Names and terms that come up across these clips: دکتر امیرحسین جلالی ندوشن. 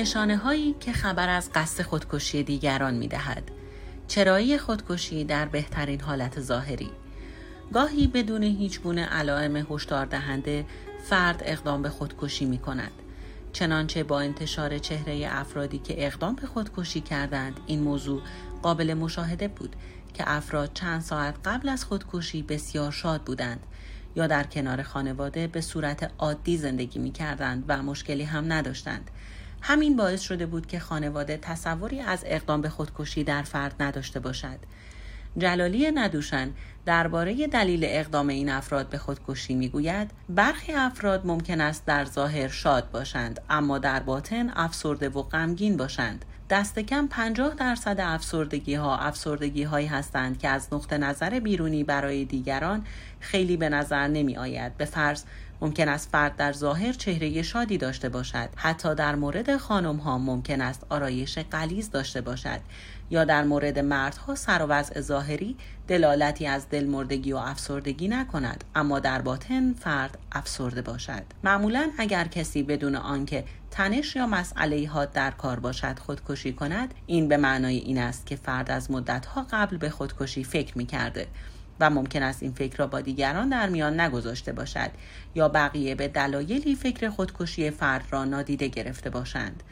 نشانه هایی که خبر از قصد خودکشی دیگران می دهد. چرایی خودکشی در بهترین حالت ظاهری. گاهی بدون هیچ گونه علائم هشدار دهنده فرد اقدام به خودکشی می کند. چنانچه با انتشار چهره افرادی که اقدام به خودکشی کردند این موضوع قابل مشاهده بود که افراد چند ساعت قبل از خودکشی بسیار شاد بودند یا در کنار خانواده به صورت عادی زندگی می کردند و مشکلی هم نداشتند. همین باعث شده بود که خانواده تصوری از اقدام به خودکشی در فرد نداشته باشد. جلالی ندوشن درباره دلیل اقدام این افراد به خودکشی میگوید: برخی افراد ممکن است در ظاهر شاد باشند اما در باطن افسرده و غمگین باشند. دست کم 50% افسردگی‌ها افسردگی‌هایی هستند که از نقطه نظر بیرونی برای دیگران خیلی به نظر نمی آید. به فرض ممکن است فرد در ظاهر چهره شادی داشته باشد، حتی در مورد خانم‌ها ممکن است آرایش غلیظ داشته باشد یا در مورد مردها سر و وضع ظاهری دلالتی از دلمردگی و افسردگی نکند اما در باطن فرد افسرده باشد. معمولاً اگر کسی بدون آنکه تنش یا مسئله‌ای حاد در کار باشد خودکشی کند، این به معنای این است که فرد از مدت‌ها قبل به خودکشی فکر می‌کرده و ممکن است این فکر را با دیگران در میان نگذاشته باشد یا بقیه به دلایلی فکر خودکشی فرد را نادیده گرفته باشند.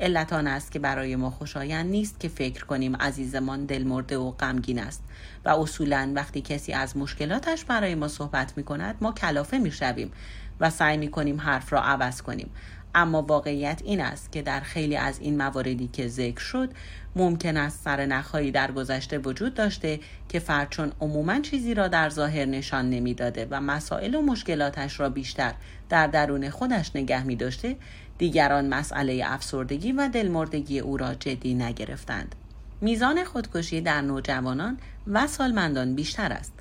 علت آن است که برای ما خوشایند نیست که فکر کنیم عزیزمان دلمرده و غمگین است و اصولاً وقتی کسی از مشکلاتش برای ما صحبت می‌کند ما کلافه می‌شویم و سعی می‌کنیم حرف را عوض کنیم. اما واقعیت این است که در خیلی از این مواردی که ذکر شد ممکن است سرنخ‌هایی در گذشته وجود داشته که فرد چون عموماً چیزی را در ظاهر نشان نمی‌داده و مسائل و مشکلاتش را بیشتر در درون خودش نگه می‌داشته، دیگران مسئله افسردگی و دلمردگی او را جدی نگرفتند. میزان خودکشی در نوجوانان و سالمندان بیشتر است.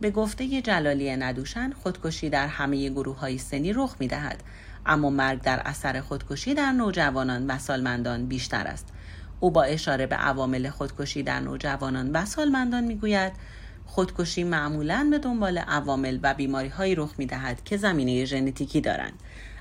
به گفته جلالی ندوشن خودکشی در همه گروه‌های سنی رخ می‌دهد، اما مرگ در اثر خودکشی در نوجوانان و سالمندان بیشتر است. او با اشاره به عوامل خودکشی در نوجوانان و سالمندان میگوید: خودکشی معمولاً به دنبال عوامل و بیماری‌هایی رخ می‌دهد که زمینه ژنتیکی دارند.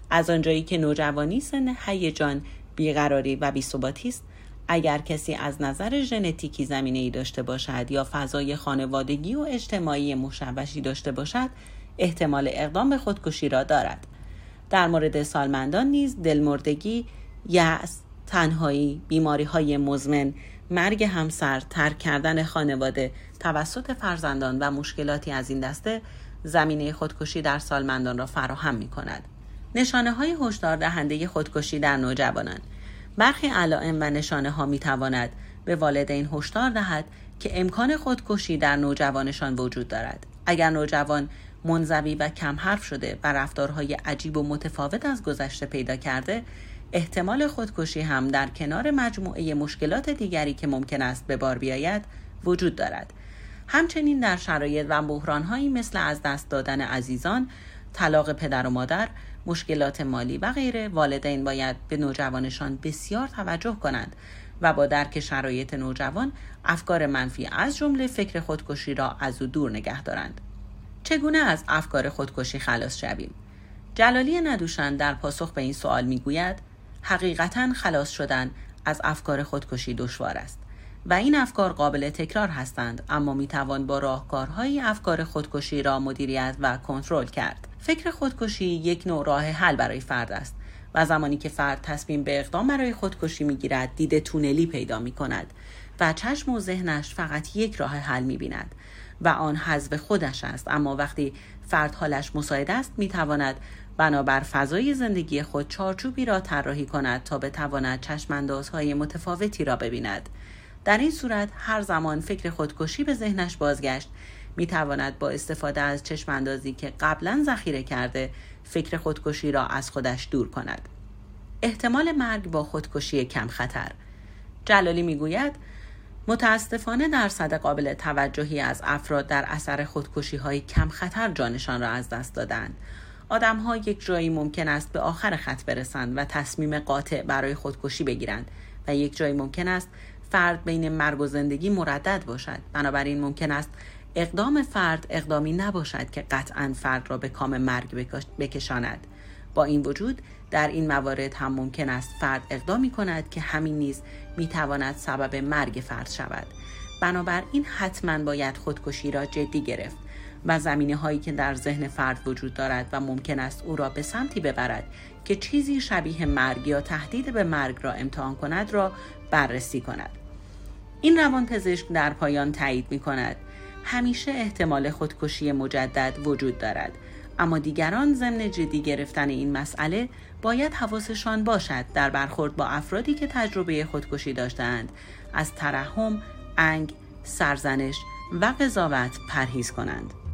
از آنجایی که نوجوانی سن هیجان، بیقراری و بی‌ثباتی است، اگر کسی از نظر ژنتیکی زمینه‌ای داشته باشد یا فضای خانوادگی و اجتماعی مشوشی داشته باشد، احتمال اقدام به خودکشی را دارد. در مورد سالمندان نیز دلمردگی، یأس، تنهایی، بیماری‌های مزمن، مرگ همسر، ترک کردن خانواده توسط فرزندان و مشکلاتی از این دسته زمینه خودکشی در سالمندان را فراهم می‌کند. نشانه‌های هشدار دهنده خودکشی در نوجوانان. برخی علائم و نشانه‌ها می‌تواند به والدین هشدار دهد که امکان خودکشی در نوجوانشان وجود دارد. اگر نوجوان منزوی و کم حرف شده و رفتارهای عجیب و متفاوت از گذشته پیدا کرده، احتمال خودکشی هم در کنار مجموعه مشکلات دیگری که ممکن است به بار بیاید وجود دارد. همچنین در شرایط و بحران‌هایی مثل از دست دادن عزیزان، طلاق پدر و مادر، مشکلات مالی و غیره، والدین باید به نوجوانشان بسیار توجه کنند و با درک شرایط نوجوان افکار منفی از جمله فکر خودکشی را از او دور نگه دارند. چگونه از افکار خودکشی خلاص شویم؟ جلالی ندوشن در پاسخ به این سوال میگوید: حقیقتاً خلاص شدن از افکار خودکشی دشوار است و این افکار قابل تکرار هستند، اما میتوان با راهکارهای افکار خودکشی را مدیریت و کنترل کرد. فکر خودکشی یک نوع راه حل برای فرد است و زمانی که فرد تصمیم به اقدام برای خودکشی میگیرد دید تونلی پیدا میکند و چشم و ذهنش فقط یک راه حل میبیند و آن حذف خودش است. اما وقتی فرد حالش مساعد است میتواند بنابر فضای زندگی خود چارچوبی را طراحی کند تا بتواند چشم‌اندازهای متفاوتی را ببیند. در این صورت هر زمان فکر خودکشی به ذهنش بازگشت میتواند با استفاده از چشم‌اندازی که قبلا ذخیره کرده فکر خودکشی را از خودش دور کند. احتمال مرگ با خودکشی کم خطر. جلالی میگوید: متاسفانه درصد قابل توجهی از افراد در اثر خودکشی‌های کم خطر جانشان را از دست دادند. آدم‌ها یک جایی ممکن است به آخر خط برسند و تصمیم قاطع برای خودکشی بگیرند و یک جایی ممکن است فرد بین مرگ و زندگی مردد باشد. بنابراین ممکن است اقدام فرد اقدامی نباشد که قطعاً فرد را به کام مرگ بکشاند. با این وجود در این موارد هم ممکن است فرد اقدامی کند که همین نیز میتواند سبب مرگ فرد شود. بنابراین حتما باید خودکشی را جدی گرفت و زمینه هایی که در ذهن فرد وجود دارد و ممکن است او را به سمتی ببرد که چیزی شبیه مرگ یا تهدید به مرگ را امتحان کند را بررسی کند. این روانپزشک در پایان تایید می کند: همیشه احتمال خودکشی مجدد وجود دارد، اما دیگران ضمن جدی گرفتن این مسئله باید حواسشان باشد در برخورد با افرادی که تجربه خودکشی داشتند از ترحم، انگ، سرزنش و قضاوت پرهیز کنند.